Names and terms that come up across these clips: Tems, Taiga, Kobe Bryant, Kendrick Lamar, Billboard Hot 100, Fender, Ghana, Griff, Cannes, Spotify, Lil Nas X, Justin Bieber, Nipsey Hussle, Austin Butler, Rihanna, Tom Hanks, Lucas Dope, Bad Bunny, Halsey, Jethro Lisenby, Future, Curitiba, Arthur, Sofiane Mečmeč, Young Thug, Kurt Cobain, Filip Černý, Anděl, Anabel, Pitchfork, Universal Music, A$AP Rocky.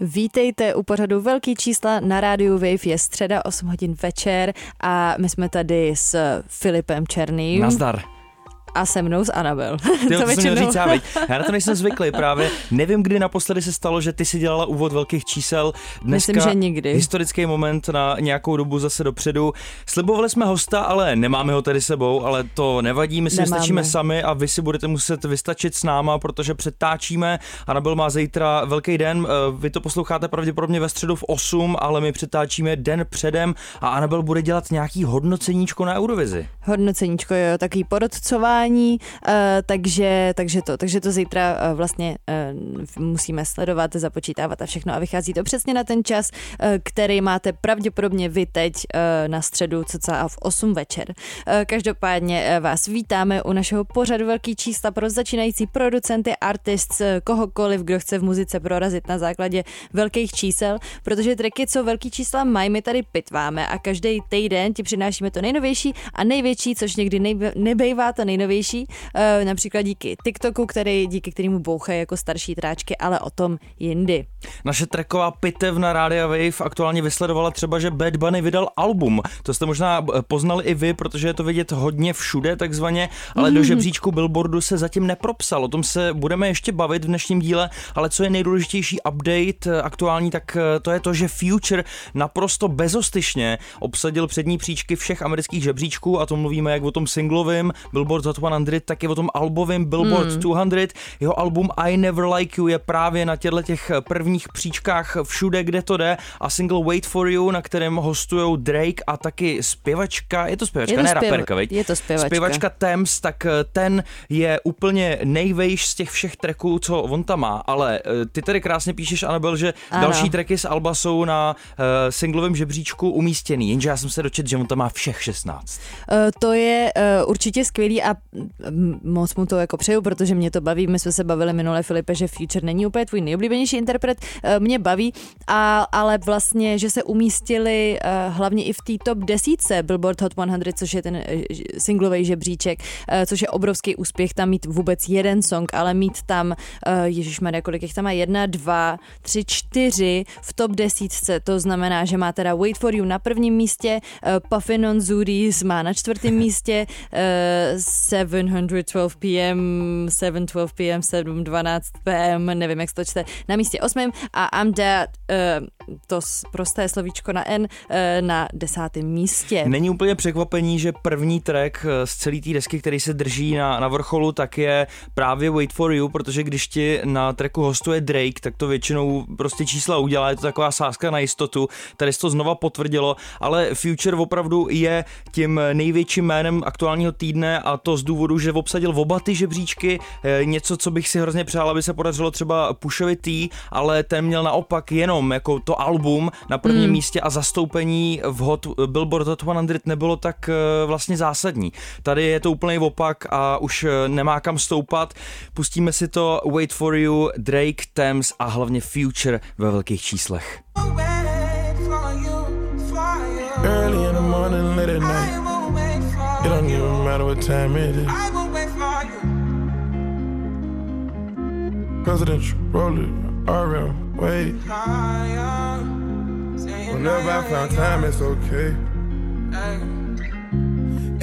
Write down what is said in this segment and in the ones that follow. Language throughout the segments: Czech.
Vítejte u pořadu Velký čísla na rádiu Wave, je středa 8 hodin večer a my jsme tady s Filipem Černým. Nazdar. A se mnou s Anabel. Ty to jsem měl říct, já na to nejsem zvyklý právě. Nevím, kdy naposledy se stalo, že ty si dělala úvod velkých čísel. Dneska myslím, že nikdy. Historický moment na nějakou dobu zase dopředu. Slibovali jsme hosta, ale nemáme ho tady sebou, ale to nevadí. My si vystačíme sami a vy si budete muset vystačit s náma, protože přetáčíme. Anabel má zítra velký den. Vy to posloucháte pravděpodobně ve středu v 8, ale my přetáčíme den předem a Anabel bude dělat nějaký hodnoceníčko na Eurovizi. Hodnoceníčko, jo, takový porotcování. Takže to zítra vlastně musíme sledovat, započítávat a všechno a vychází to přesně na ten čas, který máte pravděpodobně vy teď na středu cca v 8 večer. Každopádně vás vítáme u našeho pořadu Velký čísla pro začínající producenty, artist, kohokoliv, kdo chce v muzice prorazit na základě velkých čísel, protože tracky, co velký čísla mají, my tady pitváme a každý týden ti přinášíme to nejnovější a největší, což někdy nebejvá to nejnovější. Například díky TikToku, díky kterému bouchají jako starší tráčky, ale o tom jindy. Naše tracková pitevna Rádia Wave aktuálně vysledovala třeba, že Bad Bunny vydal album. To jste možná poznali i vy, protože je to vidět hodně všude takzvaně, ale do žebříčku Billboardu se zatím nepropsal. O tom se budeme ještě bavit v dnešním díle, ale co je nejdůležitější update aktuální, tak to je to, že Future naprosto bezostyšně obsadil přední příčky všech amerických žebříčků a to mluvíme jak o tom singlovém Billboard 100, tak je o tom albovém Billboard 200. Jeho album I Never Like You je právě na těchto těch prvních příčkách všude, kde to jde a single Wait For You, na kterém hostujou Drake a taky zpěvačka, raperka, viď? Je to zpěvačka. Zpěvačka Tems, tak ten je úplně nejvejš z těch všech tracků, co on tam má, ale ty tady krásně píšeš, Anabel, že ano. Další tracky z alba jsou na singlovém žebříčku umístěný, jenže já jsem se dočetl, že on tam má všech 16. To je určitě skvělý a moc mu to jako přeju, protože mě to baví. My jsme se bavili minule, Filipe, že Future není úplně tvůj nejoblíbenější interpret. Mě baví, ale vlastně, že se umístili hlavně i v té top 10 Billboard Hot 100, což je ten singlový žebříček, což je obrovský úspěch tam mít vůbec jeden song, ale mít tam, ježišmarja, kolik jich tam má, 1, 2, 3, 4 v top 10. To znamená, že má teda Wait For You na prvním místě, Puffin on Zuris má na čtvrtém místě, 712 PM, nevím, jak se to čte, na místě 8. a I'm Dead, to prosté slovíčko na N, na 10. místě. Není úplně překvapení, že první track z celé té desky, který se drží na vrcholu, tak je právě Wait For You, protože když ti na tracku hostuje Drake, tak to většinou prostě čísla udělá, je to taková sázka na jistotu, tady se to znova potvrdilo, ale Future opravdu je tím největším jménem aktuálního týdne a to z důvodu, že obsadil oba ty žebříčky, něco, co bych si hrozně přál, aby se podařilo třeba Pushovi T, ale ten měl naopak jenom jako to album na prvním místě a zastoupení v Billboard Hot 100 nebylo tak vlastně zásadní. Tady je to úplný opak a už nemá kam stoupat. Pustíme si to Wait For You, Drake, Tems a hlavně Future ve velkých číslech. Early in the morning, late at night. It don't even matter what time it is. I will wait for you. Presidential rolling, RM, wait. Whenever I found time, it's okay.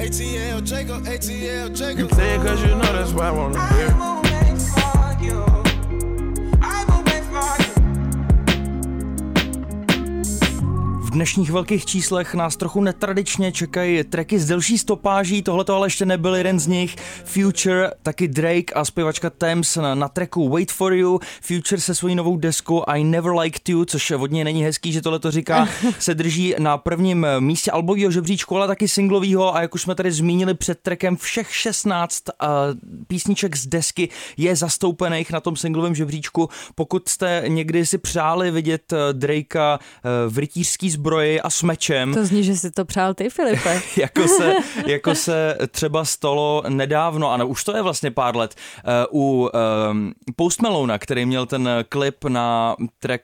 ATL, Jacob, ATL, Jacob. You play it cause you know that's why I wanna hear. I will wait for you. I will wait for you. dnešních velkých číslech nás trochu netradičně čekají tracky s delší stopáží, tohleto ale ještě nebyl jeden z nich. Future, taky Drake a zpěvačka Tems na tracku Wait For You. Future se svojí novou desku I Never Liked You, což od něj není hezký, že tohleto říká, se drží na prvním místě albovýho žebříčku, ale taky singlovýho, a jak už jsme tady zmínili před trackem, všech 16 písniček z desky je zastoupených na tom singlovém žebříčku. Pokud jste někdy si přáli vidět Drakea v rytířský zbroji a s mečem. To zní, že si to přál ty, Filipe. jako se třeba stalo nedávno, ano, už to je vlastně pár let, u Post Malona, který měl ten klip na track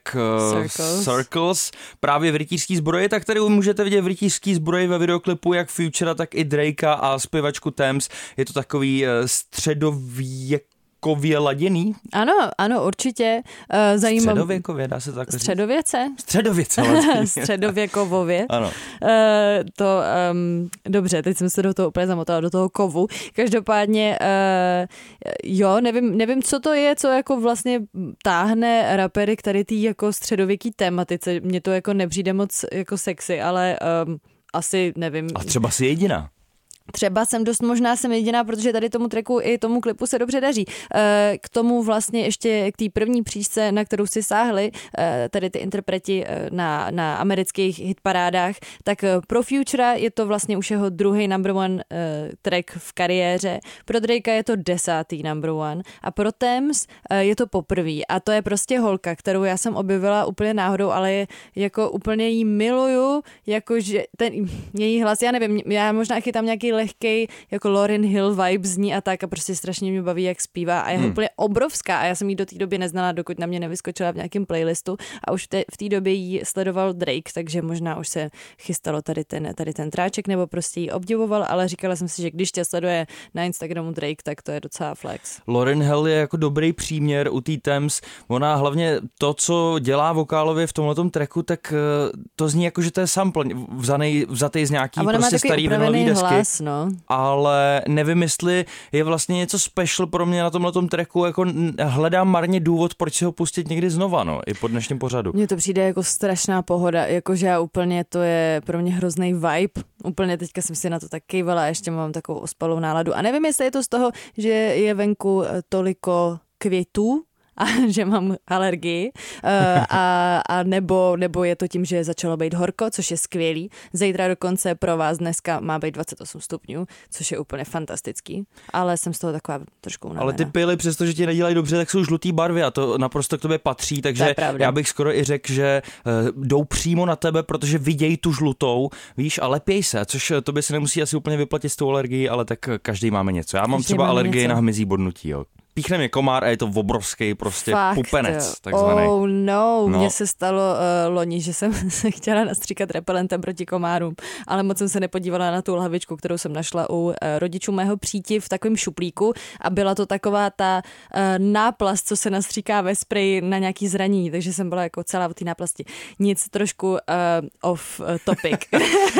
Circles právě v rytířský zbroji, tak tady můžete vidět v rytířský zbroji ve videoklipu jak Futura, tak i Drakea a zpěvačku Tems. Je to takový středověk kově laděný? Ano, ano, určitě. Zajímavý. Středověkově, dá se tak říct. Středověce. Středověkovově. Ano. Dobře, teď jsem se do toho úplně zamotala, do toho kovu. Každopádně, jo, nevím, co to je, co jako vlastně táhne rapery k tady tý jako středověký tematice. Mně to jako nepřijde moc jako sexy, ale asi nevím. A třeba jsi jediná. Třeba jsem jediná, protože tady tomu tracku i tomu klipu se dobře daří. K tomu vlastně ještě k té první příčce, na kterou si sáhli tady ty interpreti na amerických hitparádách, tak pro Futura je to vlastně už jeho druhý number one track v kariéře, pro Drakea je to 10. number one a pro Tems je to poprvý, a to je prostě holka, kterou já jsem objevila úplně náhodou, ale je, jako úplně jí miluju, jakože ten její hlas, já nevím, já možná chytám nějaký lehkej, jako Lauryn Hill vibe z ní a tak, a prostě strašně mě baví, jak zpívá, a je úplně obrovská, a já jsem ji do té doby neznala, dokud na mě nevyskočila v nějakém playlistu, a už v té době ji sledoval Drake, takže možná už se chystalo tady ten tráček, nebo prostě ji obdivoval, ale říkala jsem si, že když tě sleduje na Instagramu Drake, tak to je docela flex. Lauryn Hill je jako dobrý příměr u té Tems, ona hlavně to, co dělá vokálově v tomhletom tracku, tak to zní jako, že to je sample vzatý z nějaký prostě starý vinylový desky. No. Ale nevím, jestli je vlastně něco special pro mě na tomhletom tracku, jako hledám marně důvod, proč si ho pustit někdy znova, no, i po dnešním pořadu. Mně to přijde jako strašná pohoda, jakože já úplně, to je pro mě hrozný vibe, úplně teďka jsem si na to tak kejvala, ještě mám takovou ospalou náladu a nevím, jestli je to z toho, že je venku toliko květů, a že mám alergii, a nebo je to tím, že začalo být horko, což je skvělý. Zítra dokonce pro vás dneska má být 28 stupňů, což je úplně fantastický, ale jsem z toho taková trošku unavená. Ale ty pily, přestože ti nedělají dobře, tak jsou žlutý barvy a to naprosto k tobě patří, takže já bych skoro i řekl, že jdou přímo na tebe, protože vidějí tu žlutou, víš, a lepěj se, což tobě se nemusí asi úplně vyplatit s tou alergií, ale tak každý máme něco. Já mám třeba alergii na hmyzí bodnutí, jo. Píchne mě komár a je to obrovský prostě fakt, pupenec, takzvaný. Oh no, mně se stalo loni, že jsem se chtěla nastříkat repelentem proti komárům, ale moc jsem se nepodívala na tu lahvičku, kterou jsem našla u rodičů mého příti v takovém šuplíku, a byla to taková ta náplast, co se nastříká ve spreji na nějaký zranění, takže jsem byla jako celá v té náplasti. Nic, trošku off topic.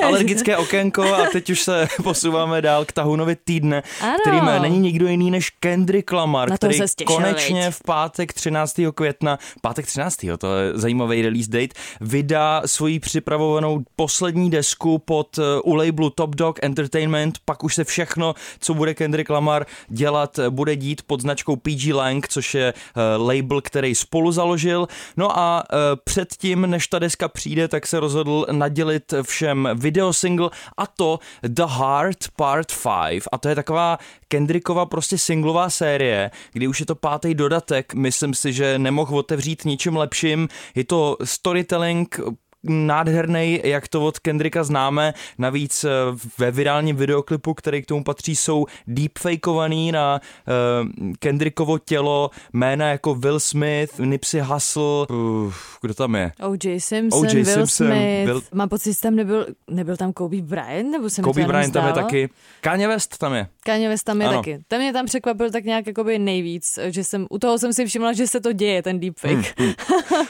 Alergické okénko, a teď už se posouváme dál k tahunovi týdne, ano. Kterým není nikdo jiný než Kendrick Lamar, který konečně v pátek 13. května, pátek 13. to je zajímavý release date, vydá svoji připravovanou poslední desku pod u labelu Top Dog Entertainment, pak už se všechno, co bude Kendrick Lamar dělat, bude dít pod značkou PG Lang, což je label, který spolu založil. No a předtím, než ta deska přijde, tak se rozhodl nadělit všem videosingle, a to The Heart Part 5, a to je taková Kendrickova prostě singlová série, kdy už je to 5. dodatek, myslím si, že nemohl otevřít ničím lepším. Je to storytelling nádherný, jak to od Kendricka známe, navíc ve virálním videoklipu, který k tomu patří, jsou deepfakeovaný na Kendrickovo tělo jména jako Will Smith, Nipsey Hussle, kdo tam je? O.J. Simpson, Will Smith. Mám pocit, že tam nebyl tam Kobe Bryant, nebo se mi to Kobe Bryant tam je taky. Kanye West tam je ano. Taky. Ten mě tam překvapil tak nějak jakoby nejvíc, že u toho jsem si všimla, že se to děje, ten deepfake.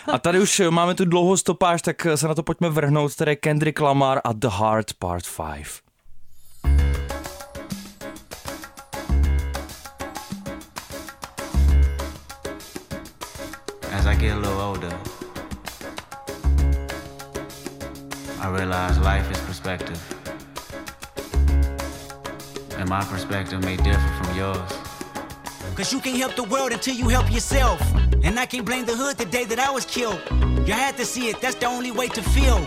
A tady už máme tu dlouhou stopáž, tak se na to pojďme vrhnout, tedy Kendrick Lamar a The Heart Part 5. As I get a little older, I realize life is perspective. And my perspective may differ from yours. Cause you can't help the world until you help yourself. And I can't blame the hood the day that I was killed. You had to see it, that's the only way to feel.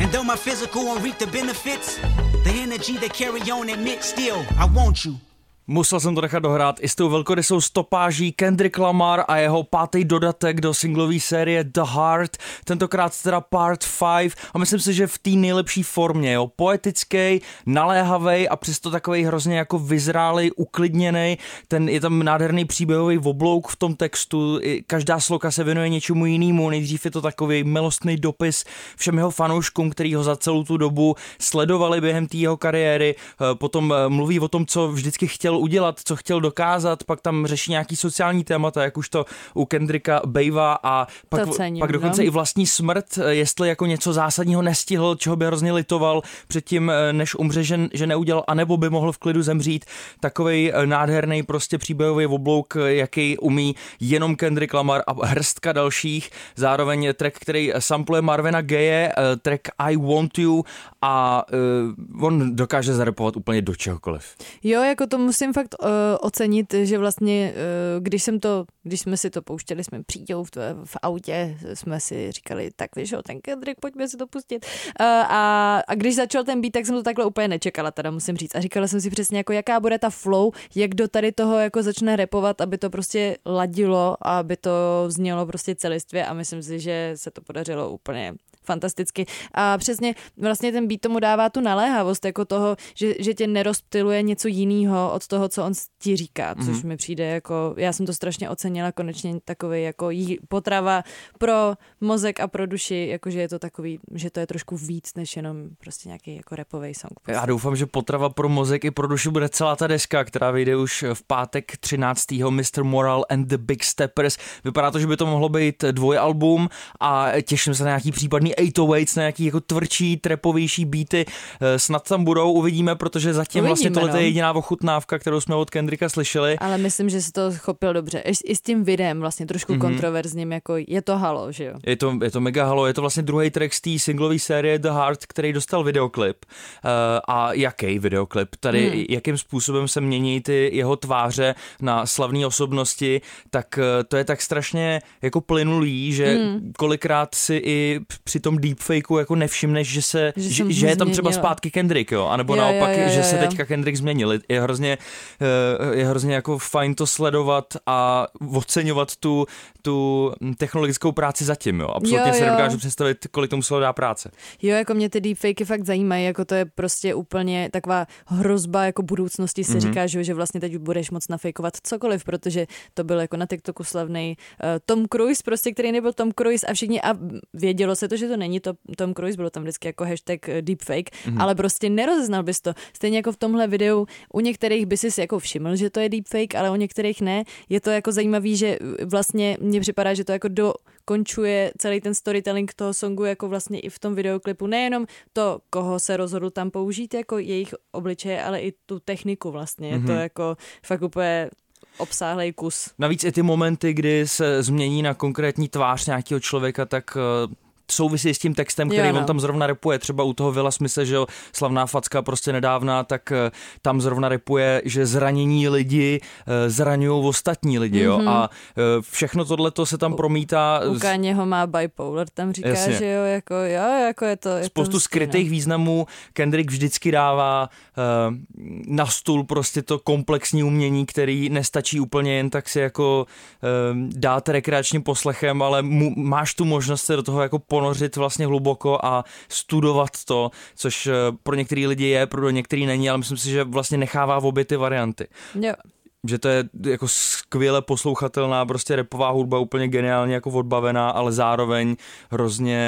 And though my physical won't reap the benefits, the energy they carry on admit still, I want you. Musel jsem to nechat dohrát i s tou velkorysou stopáží Kendrick Lamar a jeho pátý dodatek do singlové série The Heart, tentokrát teda Part 5 a myslím si, že v té nejlepší formě, jo, poetický, naléhavej a přesto takovej hrozně jako vyzrálej, uklidněnej, ten je tam nádherný příběhový oblouk v tom textu, každá sloka se věnuje něčemu jinému, nejdřív je to takový milostný dopis všem jeho fanouškům, který ho za celou tu dobu sledovali během té jeho kariéry, potom mluví o tom, co vždycky chtěl udělat, co chtěl dokázat, pak tam řeší nějaký sociální témata, jak už to u Kendricka bejvá a pak dokonce i vlastní smrt, jestli jako něco zásadního nestihl, čeho by hrozně litoval předtím, než umře, že neudělal, anebo by mohl v klidu zemřít. Takovej nádherný prostě příběhový oblouk, jaký umí jenom Kendrick Lamar a hrstka dalších. Zároveň track, který sampluje Marvina Gaye, track I Want You a on dokáže zarapovat úplně do čehokoliv. Jo, jako to musím fakt ocenit, že vlastně, když jsme si to pouštěli, jsme přídělou v autě, jsme si říkali, tak víš jo, ten Kendrick, pojďme si to pustit. A když začal ten beat, tak jsem to takhle úplně nečekala, teda musím říct. A říkala jsem si přesně, jako jaká bude ta flow, jak do tady toho jako začne rapovat, aby to prostě ladilo, aby to znělo prostě celistvě a myslím si, že se to podařilo úplně fantasticky. A přesně vlastně ten beat tomu dává tu naléhavost jako toho, že tě nerozptyluje něco jiného od toho, co on ti říká, což mi přijde jako, já jsem to strašně ocenila, konečně takový jako potrava pro mozek a pro duši, jakože je to takový, že to je trošku víc, než jenom prostě nějaký jako rapovej song. Prostě. Já doufám, že potrava pro mozek i pro duši bude celá ta deska, která vyjde už v pátek 13. Mr. Moral and the Big Steppers. Vypadá to, že by to mohlo být dvojalbum a těším se na nějaký případný 808s, na nějaký jako tvrdší, trapovější beaty. Snad tam budou, uvidíme, protože zatím vlastně tohle je jediná ochutnávka, kterou jsme od Kendricka slyšeli. Ale myslím, že se to chopil dobře. I s tím videem vlastně trošku kontroverzním, jako je to halo, že jo? Je to mega halo, je to vlastně druhý track z té singlové série The Heart, který dostal videoklip. A jaký videoklip? Tady jakým způsobem se mění ty jeho tváře na slavné osobnosti, tak to je tak strašně jako plynulý, že kolikrát si i při tom deepfakeu jako nevšimneš, že je tam třeba zpátky Kendrick, jo, anebo naopak, že se teďka Kendrick změnil. Je hrozně jako fajn to sledovat a oceňovat tu technologickou práci zatím, jo. Absolutně se nedokážu představit, kolik to muselo dát práce. Jo, jako mě ty deepfakey fakt zajímají, jako to je prostě úplně taková hrozba jako budoucnosti se říká, že vlastně teď budeš moc nafejkovat cokoliv, protože to byl jako na TikToku slavný Tom Cruise, prostě, který nebyl Tom Cruise a všichni a vědělo se to, že to není Tom Cruise, bylo tam vždycky jako hashtag deepfake, ale prostě nerozeznal bys to. Stejně jako v tomhle videu, u některých by si jako všiml, že to je deepfake, ale u některých ne. Je to jako zajímavý, že vlastně mně připadá, že to jako dokončuje celý ten storytelling toho songu jako vlastně i v tom videoklipu. Nejenom to, koho se rozhodl tam použít, jako jejich obličeje, ale i tu techniku vlastně. Je to jako fakt úplně obsáhlej kus. Navíc i ty momenty, kdy se změní na konkrétní tvář nějakého člověka, tak souvisí s tím textem, který on tam zrovna repuje. Třeba u toho Vila Smise, že jo, slavná facka prostě nedávná, tak tam zrovna repuje, že zranění lidi zraňujou ostatní lidi, jo. A všechno tohleto se tam promítá. U Káněho má bipolar, tam říká, jasně, že jo, jako je to. Spoustu skrytých významů Kendrick vždycky dává na stůl prostě to komplexní umění, který nestačí úplně jen tak si jako dát rekreačním poslechem, ale máš tu možnost se do toho jako ponořit vlastně hluboko a studovat to, což pro některý lidi je, pro některý není, ale myslím si, že vlastně nechává obě ty varianty. Yeah. Že to je jako skvěle poslouchatelná, prostě rapová hudba, úplně geniálně jako odbavená, ale zároveň hrozně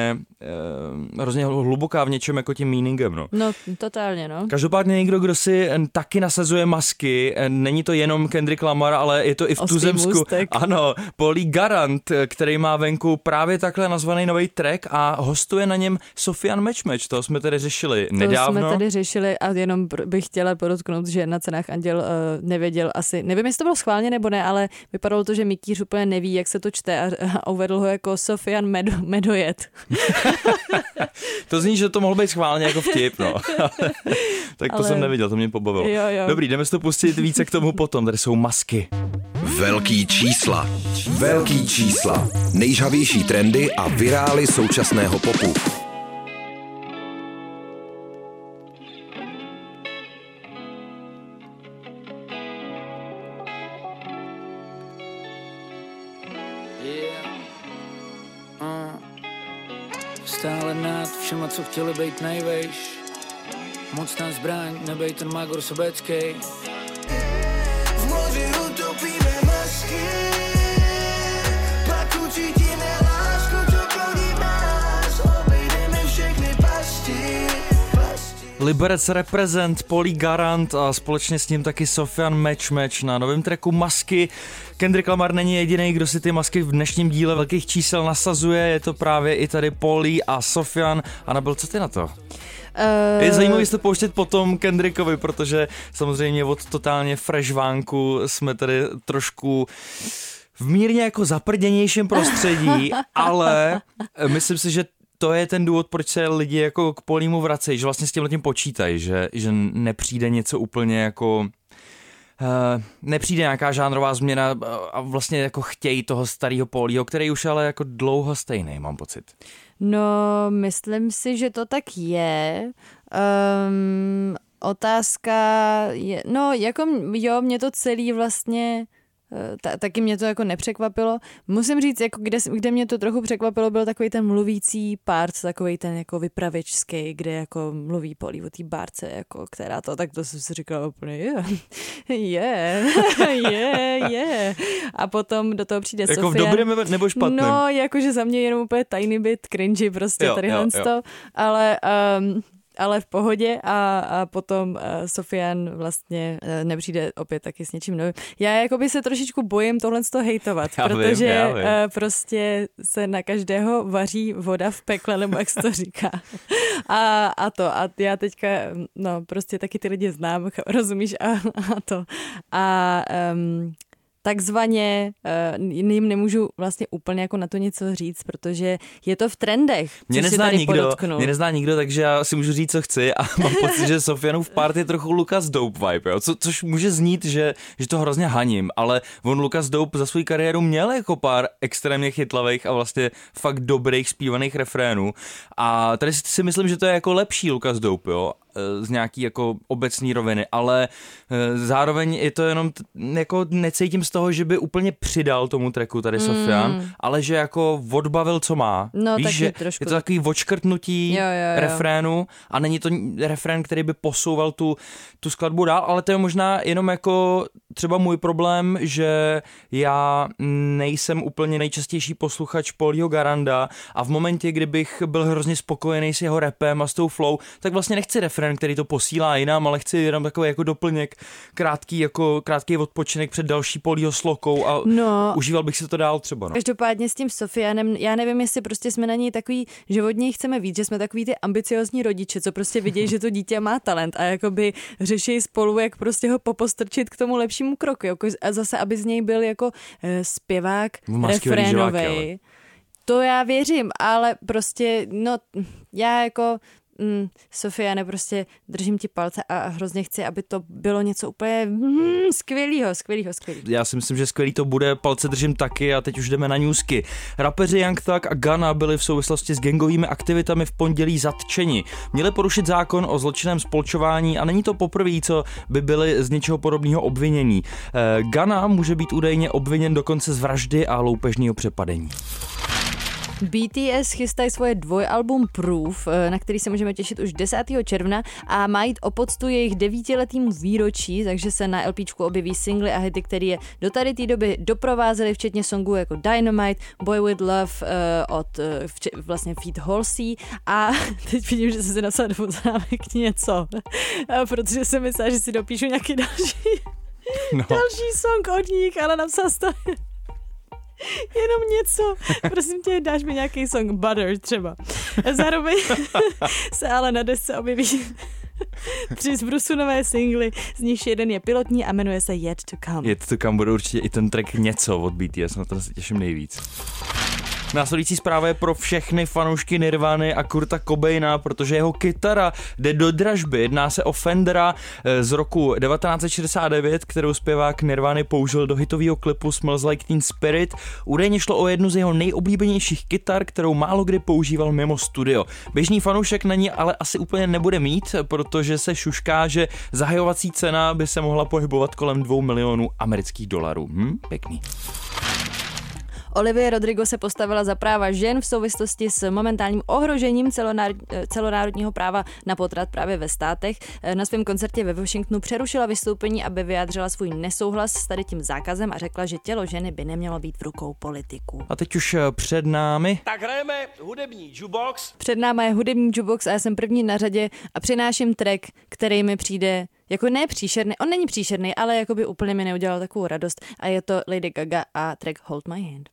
hluboká v něčem jako tím meaningem, no. No, totálně, no. Každopádně někdo, kdo si taky nasazuje masky, není to jenom Kendrick Lamar, ale je to i v Tuzemsku. Ano, Poli Garant, který má venku právě takhle nazvaný nový track a hostuje na něm Sofiane Mečmeč, toho jsme tady řešili nedávno. To jsme tady řešili a jenom bych chtěla podotknout, že na cenách Anděl nevěděl asi Nevím, jestli to bylo schválně nebo ne, ale vypadalo to, že Mikýř úplně neví, jak se to čte a uvedl ho jako Sofiane Mečmeč. To zní, že to mohlo být schválně jako vtip, no. Tak to jsem neviděl, to mě pobavilo. Jo. Dobrý, jdeme si to pustit více k tomu potom, tady jsou masky. Velký čísla. Nejžhavější trendy a virály současného popu. Stále nad všema, co chtěli být nejvejš. Mocná zbraň, nebej ten magor sobecký. V moři utopíme masky, pak určitě nelásku, to plní vás, obejdeme všechny pasti. Liberec reprezent Poli Garant a společně s ním taky Sofiane Mečmeč na novém tracku Masky. Kendrick Lamar není jediný, kdo si ty masky v dnešním díle velkých čísel nasazuje, je to právě i tady Poli a Sofiane. Anabel, co ty na to? Je zajímavé se to pouštět potom Kendrickovi, protože samozřejmě od totálně freshvánku jsme tady trošku v mírně jako zaprděnějším prostředí, ale myslím si, že to je ten důvod, proč se lidi jako k Polimu vracejí, že vlastně s tímhletím počítají, že nepřijde něco úplně jako... nepřijde nějaká žánrová změna a vlastně jako chtějí toho starého Poliho, který už ale jako dlouho stejný, mám pocit. No, myslím si, že to tak je. Otázka je... No, jako jo, mě to celý vlastně... Taky mě to jako nepřekvapilo. Musím říct, jako kde mě to trochu překvapilo, byl takový ten mluvící part, takový ten jako vypravěčský, kde jako mluví Poli o té bárce, jako, která to, tak to jsem si říkala úplně je. A potom do toho přijde jako Sofiane. Jako v dobrém nebo špatném? No, jakože za mě jenom úplně tiny bit cringy prostě jo. To, ale v pohodě a potom Sofiane vlastně nepřijde opět taky s něčím novým. Já jakoby se trošičku bojím tohle z toho hejtovat, protože prostě se na každého vaří voda v pekle, nebo jak se to říká. A já teďka, no prostě taky ty lidi znám, rozumíš, a to. A takzvaně jim nemůžu vlastně úplně jako na to něco říct, protože je to v trendech, Mě nezná nikdo, takže já si můžu říct, co chci a mám pocit, že Sofianův part je trochu Lucas Dope vibe, jo? Což může znít, že to hrozně haním, ale on Lucas Dope za svou kariéru měl jako pár extrémně chytlavých a vlastně fakt dobrých zpívaných refrénů a tady si myslím, že to je jako lepší Lucas Dope, jo? Z nějaký jako obecní roviny, ale zároveň je to jenom jako necítím z toho, že by úplně přidal tomu tracku tady Sofiane, ale že jako odbavil, co má. No, víš, že trošku... je to takový odškrtnutí refrénu a není to refrén, který by posouval tu skladbu dál, ale to je možná jenom jako třeba můj problém, že já nejsem úplně nejčastější posluchač Poliho Garanda a v momentě, kdybych byl hrozně spokojený s jeho rapem a s tou flow, tak vlastně nechci refrén, který to posílá jinam, ale chci jenom takový jako doplněk, krátký odpočinek před další Poliho slokou a užíval bych si to dál třeba. No. Každopádně s tím Sofianem, já nevím, jestli prostě jsme na něj takový, že od něj chceme víc, že jsme takový ty ambiciozní rodiče, co prostě vidějí, že to dítě má talent a jakoby řeší spolu, jak prostě ho popostrčit k tomu lepšímu kroku. Jako, a zase, aby z něj byl jako zpěvák refrénovej. To já věřím, ale prostě, no, já jako... Sofiane, prostě držím ti palce a hrozně chci, aby to bylo něco úplně skvělýho. Já si myslím, že skvělý to bude, palce držím taky a teď už jdeme na newsky. Rapeři Young Thug a Ghana byli v souvislosti s gangovými aktivitami v pondělí zatčeni. Měli porušit zákon o zločinném spolčování a není to poprvé, co by byli z něčeho podobného obvinění. Ghana může být údajně obviněn dokonce z vraždy a loupežního přepadení. BTS chystají svoje dvojalbum Proof, na který se můžeme těšit už 10. června a má jít o poctu jejich 9letému výročí, takže se na LPčku objeví singly a hity, které je do tady té doby doprovázely, včetně songů jako Dynamite, Boy With Love od vlastně feat Halsey a teď vidím, že jsem si napsala do poznámek něco, protože jsem myslela, že si dopíšu nějaký další song od nich, ale napsala to... Jenom něco. Prosím tě, dáš mi nějaký song Butter třeba. Zároveň se ale na desce objeví Tři zbrusunové singly, z nichž jeden je pilotní a jmenuje se Yet to Come. Yet to Come bude určitě i ten track něco od BTS, na to se těším nejvíc. Následující zpráva je pro všechny fanoušky Nirvany a Kurta Cobaina, protože jeho kytara jde do dražby. Jedná se o Fendera z roku 1969, kterou zpěvák Nirvany použil do hitového klipu Smells Like Teen Spirit. Údajně šlo o jednu z jeho nejoblíbenějších kytar, kterou málo kdy používal mimo studio. Běžný fanoušek na ní ale asi úplně nebude mít, protože se šušká, že zahajovací cena by se mohla pohybovat kolem $2 milionů amerických dolarů. Pěkný. Olivie Rodrigo se postavila za práva žen v souvislosti s momentálním ohrožením celonárodního práva na potrat právě ve státech. Na svém koncertě ve Washingtonu přerušila vystoupení, aby vyjádřila svůj nesouhlas s tady tím zákazem a řekla, že tělo ženy by nemělo být v rukou politiků. A teď už před námi. Tak hrajeme hudební jukebox. Před námi je hudební jukebox a já jsem první na řadě a přináším track, který mi přijde jako ne příšerný, on není příšerný, ale jako by úplně mi neudělal takovou radost a je to Lady Gaga a track Hold My Hand.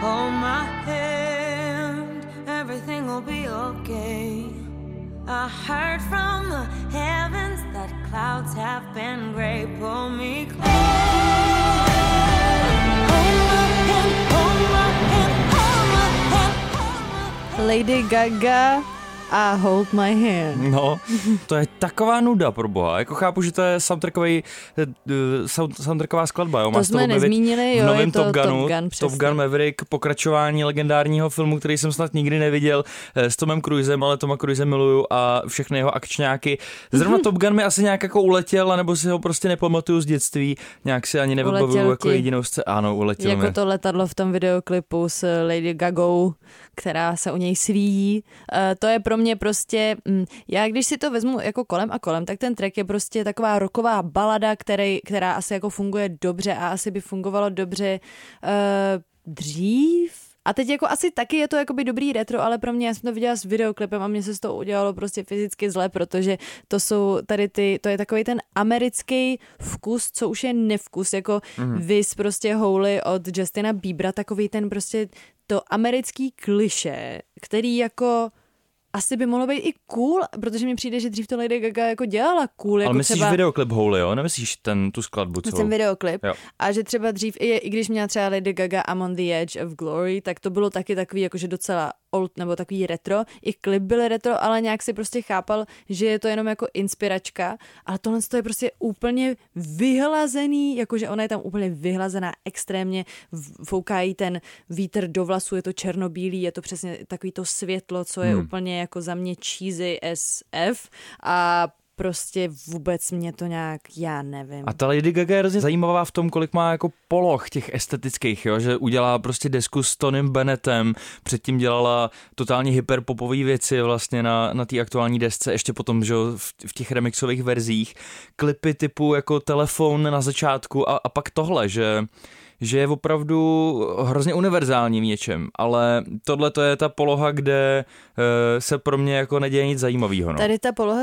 Hold my hand, everything will be okay. I heard from the heavens that clouds have been gray. Pull me close. Hold my hand, hold my hand, hold my hand, hold my hand. Lady Gaga a Hold My Hand. No, to je taková nuda pro boha. Jako chápu, že to je soundtracková skladba. Jo? To jsme nezmínili, jo, je to Top Gun Maverick, pokračování legendárního filmu, který jsem snad nikdy neviděl s Tomem Cruisem, ale Toma Cruise miluju a všechny jeho akčňáky. Zrovna Top Gun mi asi nějak jako uletěl, anebo si ho prostě nepamatuju z dětství, nějak si ani nevybavuju jako jedinou scénu. Ano, uletěl jako mi. To letadlo v tom videoklipu s Lady Gagou, která se o něj svíjí. To je pro mě prostě, já když si to vezmu jako kolem a kolem, tak ten track je prostě taková rocková balada, která asi jako funguje dobře a asi by fungovalo dobře dřív. A teď jako asi taky je to jakoby dobrý retro, ale pro mě, já jsem to viděla s videoklipem a mně se z toho udělalo prostě fyzicky zle, protože to jsou tady to je takový ten americký vkus, co už je nevkus, jako vis prostě Holy od Justina Biebera, takový ten prostě to americký klišé, který jako asi by mohlo být i cool, protože mi přijde, že dřív to Lady Gaga jako dělala cool. Ale jako myslíš třeba videoklip Holy, jo? Nemyslíš tu skladbu celou? Myslím videoklip. Jo. A že třeba dřív, i když měla třeba Lady Gaga I'm on the Edge of Glory, tak to bylo taky takový jakože docela old, nebo takový retro. I klip byl retro, ale nějak si prostě chápal, že je to jenom jako inspiračka. Ale tohle je prostě úplně vyhlazený, jakože ona je tam úplně vyhlazená extrémně, fouká jí ten vítr do vlasů, je to černobílý, je to přesně takový to světlo, co je úplně jako za mě cheesy SF a prostě vůbec mě to nějak, já nevím. A ta Lady Gaga je hrozně zajímavá v tom, kolik má jako poloh těch estetických, jo? Že udělá prostě desku s Tonym Bennettem, předtím dělala totálně hyperpopové věci vlastně na té aktuální desce, ještě potom, že v těch remixových verzích, klipy typu jako Telefon na začátku a pak tohle, že je opravdu hrozně univerzální v něčem, ale tohle to je ta poloha, kde se pro mě jako neděje nic zajímavého. No. Tady ta poloha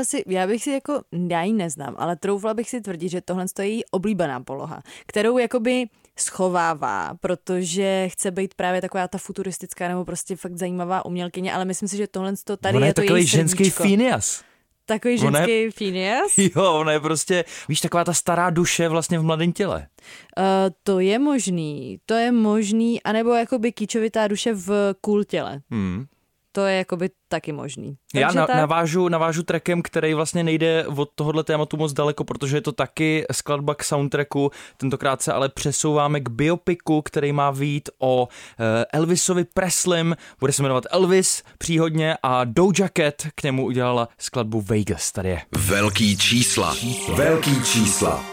já ji neznám, ale troufla bych si tvrdit, že tohle je její oblíbená poloha, kterou jakoby schovává, protože chce být právě taková ta futuristická nebo prostě fakt zajímavá umělkyně, ale myslím si, že tohle tady je to její srdíčko. Ona je takový ženský Phineas. Takový ženský Phineas? Jo, ona je prostě, víš, taková ta stará duše vlastně v mladém těle. To je možný, anebo jakoby kýčovitá duše v cool těle. To je jakoby taky možný. Takže já navážu trackem, který vlastně nejde od tohohle tématu moc daleko, protože je to taky skladba k soundtracku. Tentokrát se ale přesouváme k biopiku, který má vyjít o Elvisovi Presleym. Bude se jmenovat Elvis příhodně a Doja Cat k němu udělala skladbu Vegas. Tady je. Velký čísla. Velký čísla.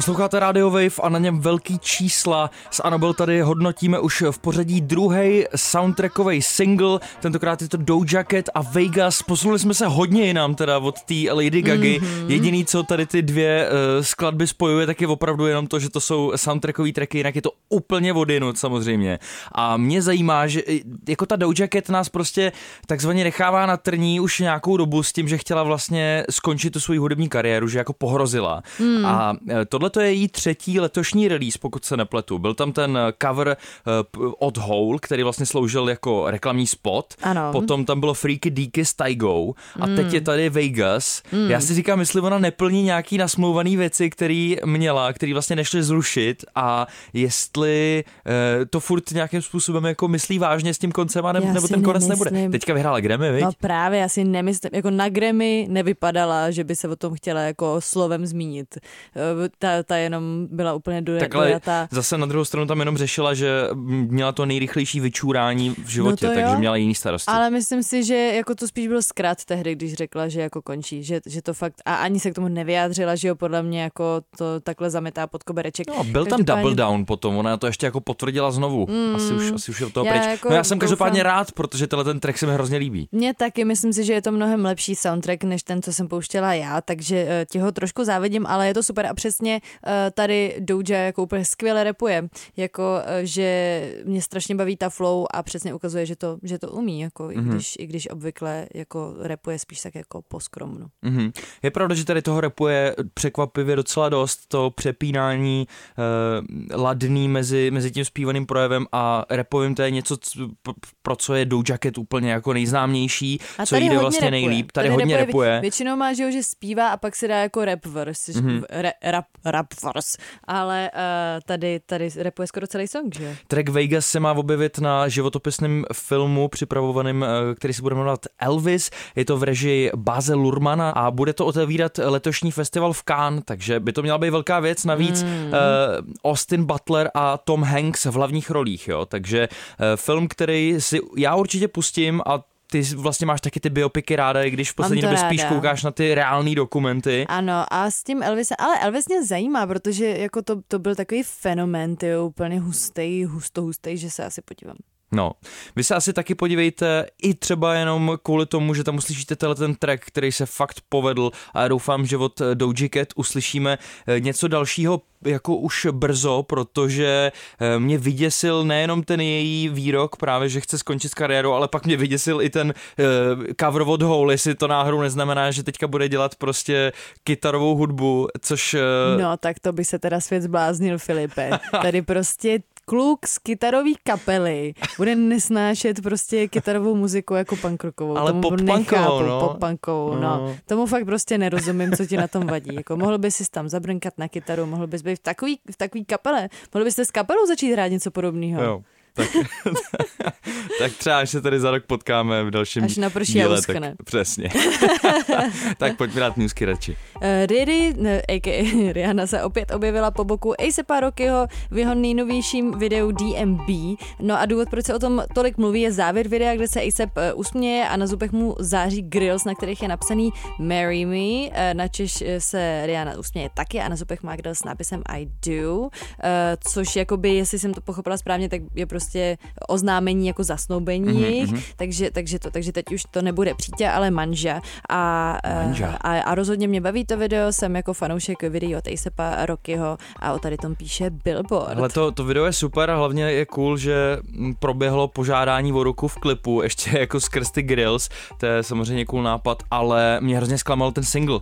Posloucháte Radio Wave a na něm velký čísla. S Anabel tady hodnotíme už v pořadí druhý soundtrackový single, tentokrát je to Doja Cat a Vegas. Posunuli jsme se hodně jinam teda od té Lady Gagy. Mm-hmm. Jediný, co tady ty dvě skladby spojuje, tak je opravdu jenom to, že to jsou soundtrackový tracky, jinak je to úplně odinut samozřejmě. A mě zajímá, že jako ta Doja Cat nás prostě takzvaně nechává na trní už nějakou dobu s tím, že chtěla vlastně skončit tu svou hudební kariéru, že jako pohrozila. Mm. A tohle to je její třetí letošní release, pokud se nepletu. Byl tam ten cover od Hole, který vlastně sloužil jako reklamní spot. Ano. Potom tam bylo Freaky Deaky s Taigou a teď je tady Vegas. Mm. Já si říkám, jestli ona neplní nějaký nasmlouvaný věci, který měla, který vlastně nešli zrušit, a jestli to furt nějakým způsobem jako myslí vážně s tím koncem, a nebo ten konec nebude. Teďka vyhrála Grammy, viď? No právě, já si nemyslím, jako na Grammy nevypadala, že by se o tom chtěla jako slovem zmínit. Ta jenom byla úplně dojatá. Zase na druhou stranu tam jenom řešila, že měla to nejrychlejší vyčůrání v životě, no takže měla jiný starosti. Ale myslím si, že jako to spíš byl zkrat tehdy, když řekla, že jako končí, že to fakt, a ani se k tomu nevyjádřila, že jo, podle mě jako to takhle zametá pod kobereček. No, byl tam double down potom, ona to ještě jako potvrdila znovu. Asi už je od toho pryč. Jako no, já jsem každopádně rád, protože tenhle ten track se mi hrozně líbí. Mně taky, myslím si, že je to mnohem lepší soundtrack než ten, co jsem pouštěla já, takže ti ho trošku závidím, ale je to super a přesně tady Doja jako úplně skvěle rapuje, jako že mě strašně baví ta flow a přesně ukazuje, že to umí, jako i když obvykle jako rapuje spíš tak jako poskromno. Mm-hmm. Je pravda, že tady toho rapuje překvapivě docela dost, to přepínání ladný mezi tím zpívaným projevem a rapovým, to je něco, pro co je Doja Cat úplně jako nejznámější, a co jí jde vlastně rapuje. Nejlíp. Tady hodně rapuje. Většinou má, že zpívá a pak se dá jako rap verse, rap verse. Ale tady rapuje skoro celý song, že? Track Vegas se má objevit na životopisném filmu připravovaném, který se bude jmenovat Elvis. Je to v režii Baze Lurmana a bude to otevírat letošní festival v Cannes, takže by to měla být velká věc. Navíc Austin Butler a Tom Hanks v hlavních rolích, jo? Takže film, který si já určitě pustím, a ty vlastně máš taky ty biopiky ráda, i když v poslední době spíš koukáš na ty reální dokumenty. Ano, a s tím Elvisem, ale Elvis mě zajímá, protože jako to byl takový fenomén, ty jo, úplně hustý, že se asi podívám. No, vy se asi taky podívejte, i třeba jenom kvůli tomu, že tam uslyšíte tenhle ten track, který se fakt povedl, a doufám, že od Doja Cat uslyšíme něco dalšího jako už brzo, protože mě vyděsil nejenom ten její výrok právě, že chce skončit s kariérou, ale pak mě vyděsil i ten cover od Hole, jestli to náhodou neznamená, že teďka bude dělat prostě kytarovou hudbu, což... No, tak to by se teda svět zbláznil, Filipe. Tady prostě kluk z kytarový kapely bude nesnášet prostě kytarovou muziku jako punkrockovou. Ale pop-punkovou, no. Tomu fakt prostě nerozumím, co ti na tom vadí. Jako, mohl bys si tam zabrnkat na kytaru, mohl bys být v takový kapele, mohl byste s kapelou začít hrát něco podobného. Jo. Tak třeba, až se tady za rok potkáme v dalším díle. Až naprší a uschne. Přesně. Tak pojďme dát newsky radši. Riri, a.k.a. Rihanna, se opět objevila po boku A$AP Rockyho v jeho nejnovějším videu DMB. No a důvod, proč se o tom tolik mluví, je závěr videa, kde se A$AP usměje a na zubech mu září grills, na kterých je napsaný Marry Me. Načež se Rihanna usměje taky a na zubech má grills s nápisem I do, což jakoby, jestli jsem to pochopila správně, tak je prostě oznámení jako zasnoubení jich, takže teď už to nebude přítě, ale manža. A rozhodně mě baví to video, jsem jako fanoušek videí od A$AP Rockyho a o tady tom píše Billboard. Ale to video je super a hlavně je cool, že proběhlo požádání o ruku v klipu, ještě jako skrz ty grills, to je samozřejmě cool nápad, ale mě hrozně zklamal ten single.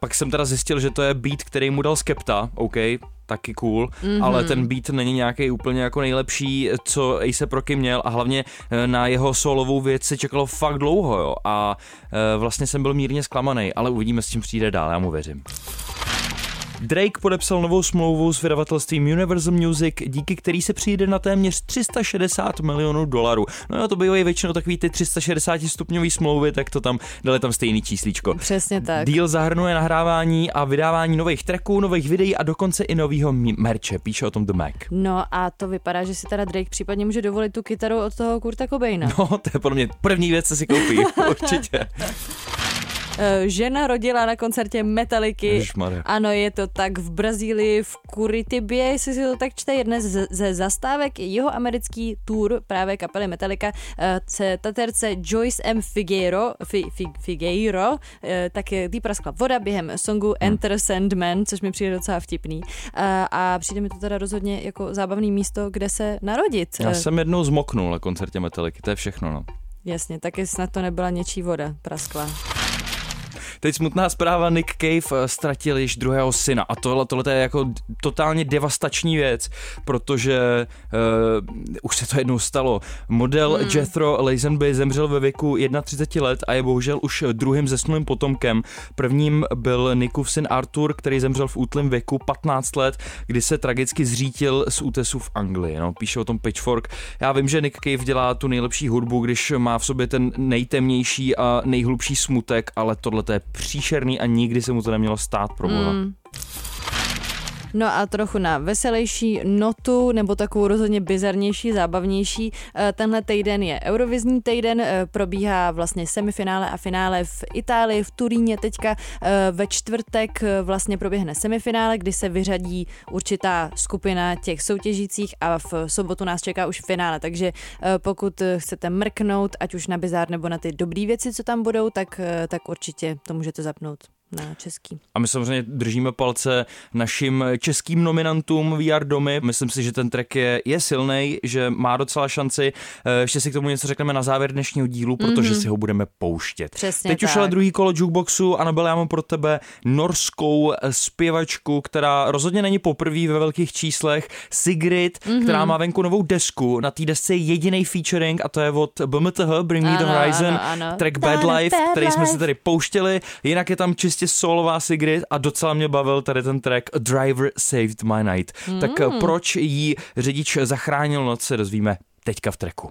Pak jsem teda zjistil, že to je beat, který mu dal Skepta, OK, taky cool, ale ten beat není nějaký úplně jako nejlepší, co A$AP Rocky měl, a hlavně na jeho solovou věc se čekalo fakt dlouho, jo, a vlastně jsem byl mírně zklamaný, ale uvidíme, s čím přijde dál, já mu věřím. Drake podepsal novou smlouvu s vydavatelstvím Universal Music, díky který se přijde na téměř $360 milionů. No a to bývají většinou takový ty 360 stupňový smlouvy, tak to tam dali tam stejný číslíčko. Přesně tak. Deal zahrnuje nahrávání a vydávání nových tracků, nových videí a dokonce i novýho merče, píše o tom The Mac. No a to vypadá, že si teda Drake případně může dovolit tu kytaru od toho Kurta Cobaina. No, to je pro mě první věc, co si koupí, určitě. žena rodila na koncertě Metalliky. Ježišmarja. Ano, je to tak v Brazílii, v Curitibě, jestli si to tak čte, jedna ze zastávek jihoamerický tour právě kapely Metallica se taterce Joyce M. Figuero, tak tý praskla voda během songu Enter Sandman, což mi přijde docela vtipný. A přijde mi to teda rozhodně jako zábavný místo, kde se narodit. Já jsem jednou zmoknul na koncertě Metallica, to je všechno, no. Jasně, taky snad to nebyla něčí voda praskla. Teď smutná zpráva, Nick Cave ztratil již druhého syna a tohle je jako totálně devastační věc, protože už se to jednou stalo. Model Jethro Lisenby zemřel ve věku 31 let a je bohužel už druhým zesnulým potomkem. Prvním byl Nickův syn Arthur, který zemřel v útlém věku 15 let, kdy se tragicky zřítil z útesu v Anglii. No, píše o tom Pitchfork. Já vím, že Nick Cave dělá tu nejlepší hudbu, když má v sobě ten nejtemnější a nejhlubší smutek, ale tohle je příšerný a nikdy se mu to nemělo stát, proboha. No a trochu na veselejší notu, nebo takovou rozhodně bizarnější, zábavnější. Tenhle týden je Eurovizní týden, probíhá vlastně semifinále a finále v Itálii, v Turíně teďka. Ve čtvrtek vlastně proběhne semifinále, kdy se vyřadí určitá skupina těch soutěžících a v sobotu nás čeká už finále, takže pokud chcete mrknout, ať už na bizár nebo na ty dobrý věci, co tam budou, tak určitě to můžete zapnout. Na český. A my samozřejmě držíme palce našim českým nominantům We Are Domi. Myslím si, že ten track je silnej, že má docela šanci. Ještě si k tomu něco řekneme na závěr dnešního dílu, protože si ho budeme pouštět. Přesně teď tak. Už ale druhý kolo jukeboxu. Anabel, já mám pro tebe norskou zpěvačku, která rozhodně není poprvý ve velkých číslech. Sigrid, která má venku novou desku. Na té desce je jedinej featuring a to je od BMTH, Bring Me the Horizon, ano. Track Bad Life, který jsme si tady pouštěli. Jinak je tam čistě solová Sigrid a docela mě bavil tady ten track A Driver Saved My Night. Tak proč jí řidič zachránil noc, se dozvíme teďka v tracku.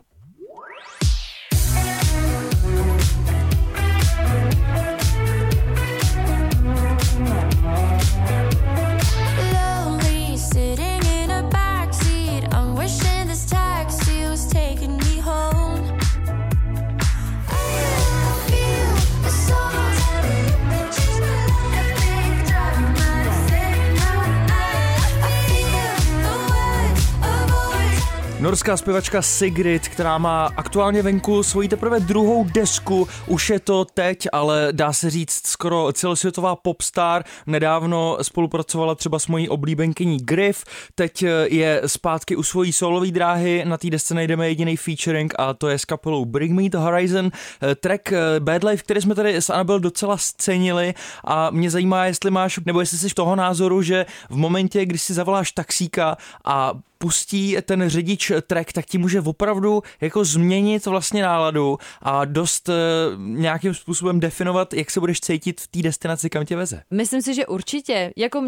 Norská zpěvačka Sigrid, která má aktuálně venku svoji teprve druhou desku, už je to teď, ale dá se říct skoro celosvětová popstar, nedávno spolupracovala třeba s mojí oblíbenkyní Griff, teď je zpátky u svojí solové dráhy, na té desce najdeme jediný featuring a to je s kapelou Bring Me the Horizon, track Bad Life, který jsme tady s Anabel docela scenili a mě zajímá, jestli máš, nebo jestli jsi toho názoru, že v momentě, kdy si zavoláš taxíka a pustí ten řidič track, tak ti může opravdu jako změnit vlastně náladu a dost nějakým způsobem definovat, jak se budeš cítit v té destinaci, kam tě veze. Myslím si, že určitě. Jako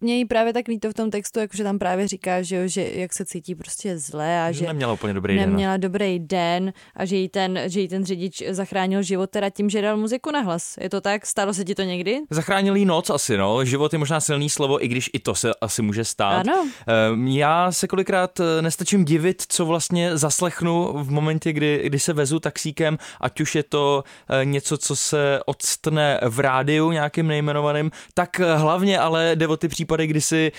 mě jí právě tak líto v tom textu, jakože tam právě říká, že jak se cítí prostě zle a že neměla úplně dobrý den a že jí ten řidič zachránil život teda tím, že dal muziku na hlas. Je to tak? Stalo se ti to někdy? Zachránil jí noc asi, no. Život je možná silný slovo, i když i to se asi může stát. Ano. Já se kolikrát nestačím divit, co vlastně zaslechnu v momentě, kdy se vezu taxíkem, ať už je to něco, co se odstne v rádiu nějakým nejmenovaným, tak hlavně ale jde o ty případy, kdy si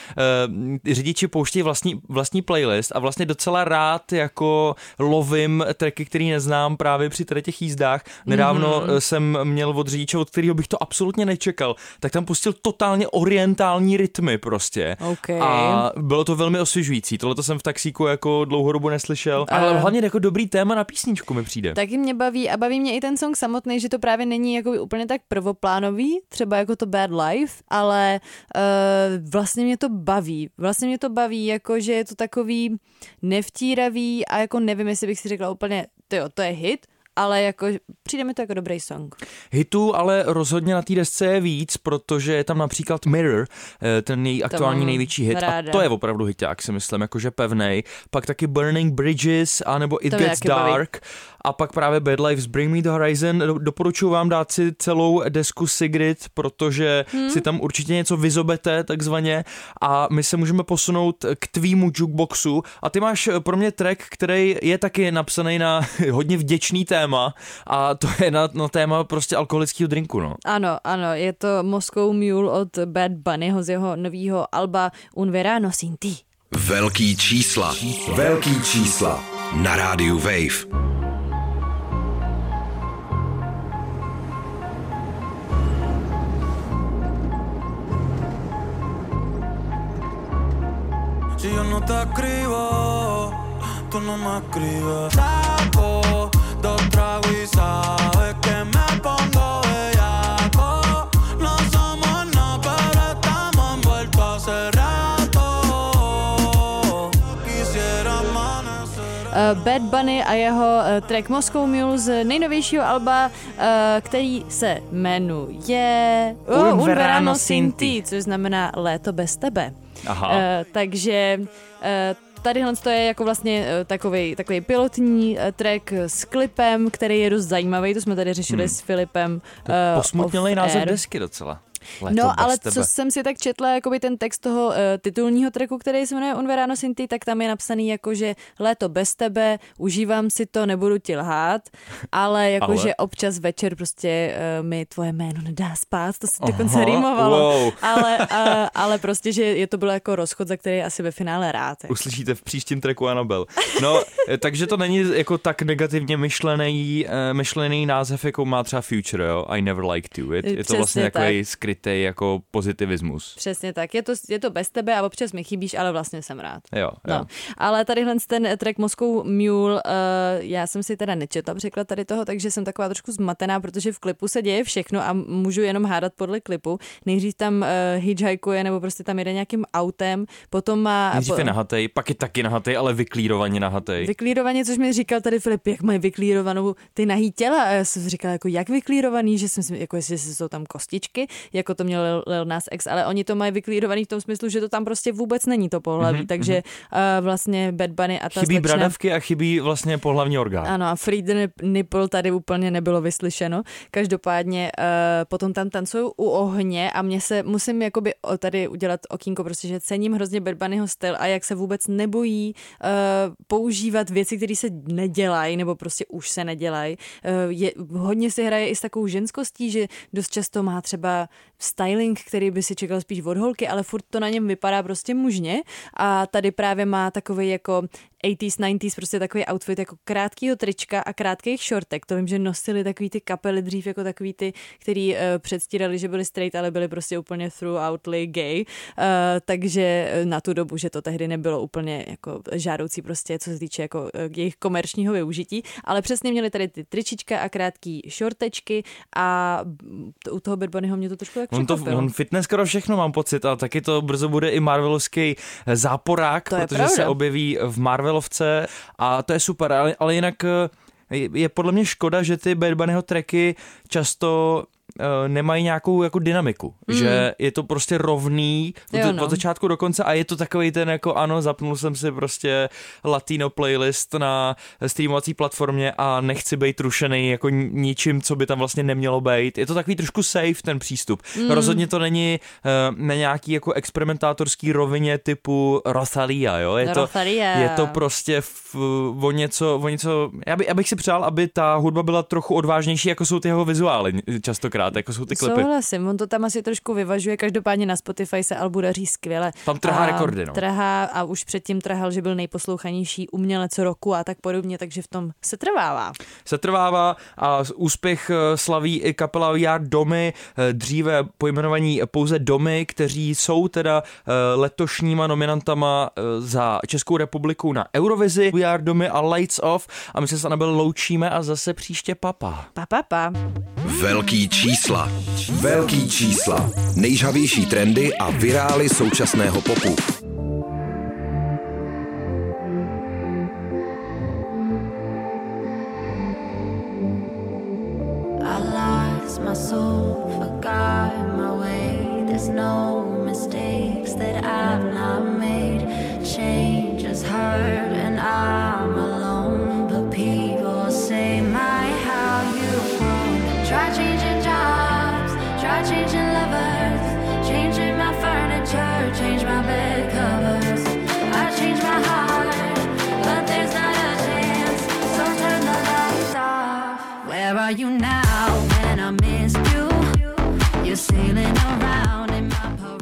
řidiči pouští vlastní playlist a vlastně docela rád jako lovím tracky, který neznám právě při tady těch jízdách. Nedávno jsem měl od řidiče, od kterého bych to absolutně nečekal, tak tam pustil totálně orientální rytmy prostě. Okay. A bylo to velmi osvěžující. Tohle to jsem v taxíku jako dlouhou dobu neslyšel, ale hlavně jako dobrý téma na písničku mi přijde. Taky mě baví a baví mě i ten song samotný, že to právě není jako úplně tak prvoplánový, třeba jako to Bad Life, ale vlastně mě to baví. Vlastně mě to baví, jako že je to takový nevtíravý a jako nevím, jestli bych si řekla úplně, to je hit, ale jako přijde mi to jako dobrý song. Hitů ale rozhodně na té desce je víc, protože je tam například Mirror, ten její aktuální největší hit ráda. A to je opravdu hiták, si myslím, jakože pevnej. Pak taky Burning Bridges, anebo It Gets Dark. Baví. a pak právě Bad Lives, Bring Me the Horizon. Doporučuji vám dát si celou desku Sigrid, protože si tam určitě něco vyzobete takzvaně, a my se můžeme posunout k tvýmu jukeboxu a ty máš pro mě track, který je taky napsaný na hodně vděčný téma, a to je na téma prostě alkoholického drinku, no. Ano, je to Moscow Mule od Bad Bunnyho z jeho novýho alba Un Verano Sin Ti. Velký čísla. Velký čísla. Na rádiu Wave. Si yo no te escribo, tú no me escribes. Saco dos tragos y sabes que me pongo bellaco. No somos nada, pero estamos envueltos hace rato. Quisiera amanecer. Bad Bunny a jeho track Moscow Mule z nejnovějšího alba, který se jmenuje Un Verano Sin Ti, což znamená léto bez tebe. Takže tadyhle to je jako vlastně takový pilotní track s klipem, který je dost zajímavý, to jsme tady řešili s Filipem. Posmutnělej název desky docela. No, ale co jsem si tak četla, jakoby ten text toho titulního tracku, který se jmenuje Un Verano Sin Ti, tak tam je napsaný jako, že léto bez tebe, užívám si to, nebudu ti lhát, ale jakože občas večer prostě mi tvoje jméno nedá spát, to se dokonce rýmovalo, wow. ale prostě, že je to bylo jako rozchod, za který asi ve finále rád. Uslyšíte v příštím tracku Anabel. No, takže to není jako tak negativně myšlený název, jako má třeba Future, jo? I never liked you. Je to vlastně takový skrytej jako pozitivismus. Přesně tak, je to bez tebe a občas mi chybíš, ale vlastně jsem rád. Jo. No. Ale tadyhle ten track Moscow Mule, já jsem si teda nečetla překlad tady toho, takže jsem taková trošku zmatená, protože v klipu se děje všechno a můžu jenom hádat podle klipu. Nejdřív tam hitchhikuje nebo prostě tam jede nějakým autem, potom má... Nejdřív je nahatej, pak je taky nahatej, ale vyklírovaně nahatej. Vyklírovaně, což mi říkal tady Filip, jak mají vyklírovanou ty nahý těla. A já jsem říkala, jako jak vyklírovaný, že jsem si, jako jestli jsou tam kostičky, jako to měl Lil Nas X, ale oni to mají vyklírovaný v tom smyslu, že to tam prostě vůbec není to pohlaví, takže vlastně Bad Bunny a ta chybí značná... bradavky a chybí vlastně pohlavní orgán. Ano, a Free the Nipple tady úplně nebylo vyslyšeno. Každopádně potom tam tancují u ohně a mě se musím jakoby tady udělat okýnko, protože cením hrozně Bad Bunnyho styl a jak se vůbec nebojí používat věci, které se nedělají nebo prostě už se nedělají. Hodně si hraje i s takovou ženskostí, že dost často má třeba styling, který by si čekal spíš od holky, ale furt to na něm vypadá prostě mužně a tady právě má takový jako 80s, 90s, prostě takový outfit jako krátkýho trička a krátkých šortek. To vím, že nosili takový ty kapely dřív, jako takový ty, který předstírali, že byli straight, ale byli prostě úplně throughoutly gay. Takže na tu dobu, že to tehdy nebylo úplně jako žádoucí prostě, co se týče jako jejich komerčního využití, ale přesně měli tady ty tričička a krátký šortečky a u toho Bad Bunnyho mě to trošku tak překvapilo. On fitness skoro všechno, mám pocit, a taky to brzo bude i marvelovský záporák, protože pravda. Se objeví v Marvelovce a to je super, ale jinak je podle mě škoda, že ty Bad Bunnyho tracky často nemají nějakou jako dynamiku, že je to prostě rovný od začátku do konce a je to takovej ten jako ano, zapnul jsem si prostě latino playlist na streamovací platformě a nechci být rušený jako ničím, co by tam vlastně nemělo být. Je to takový trošku safe ten přístup. Rozhodně to není na nějaký jako experimentátorský rovině typu Rosalia, jo? Je to prostě o něco já bych si přál, aby ta hudba byla trochu odvážnější, jako jsou ty jeho vizuály častokrát. Jako jsou ty klipy. Souhlasím, on to tam asi trošku vyvažuje, každopádně na Spotify se albu daří skvěle. Tam trhá rekordy, no. Trhá a už předtím trhal, že byl nejposlouchanější umělec roku a tak podobně, takže v tom se trvává. A úspěch slaví i kapela We Are Domi, dříve pojmenovaní pouze Domi, kteří jsou teda letošníma nominantama za Českou republiku na Eurovizi. We Are Domi a Lights Off a my se s Anabel loučíme a zase příště papa. Velký čísla. Velký čísla. Nejžhavější trendy a virály současného popu. I lost my soul, forgot my way. There's no mistakes that I've not made. Change is hard and I'm alone, but people say You now when I miss you, you're sailing around in my post.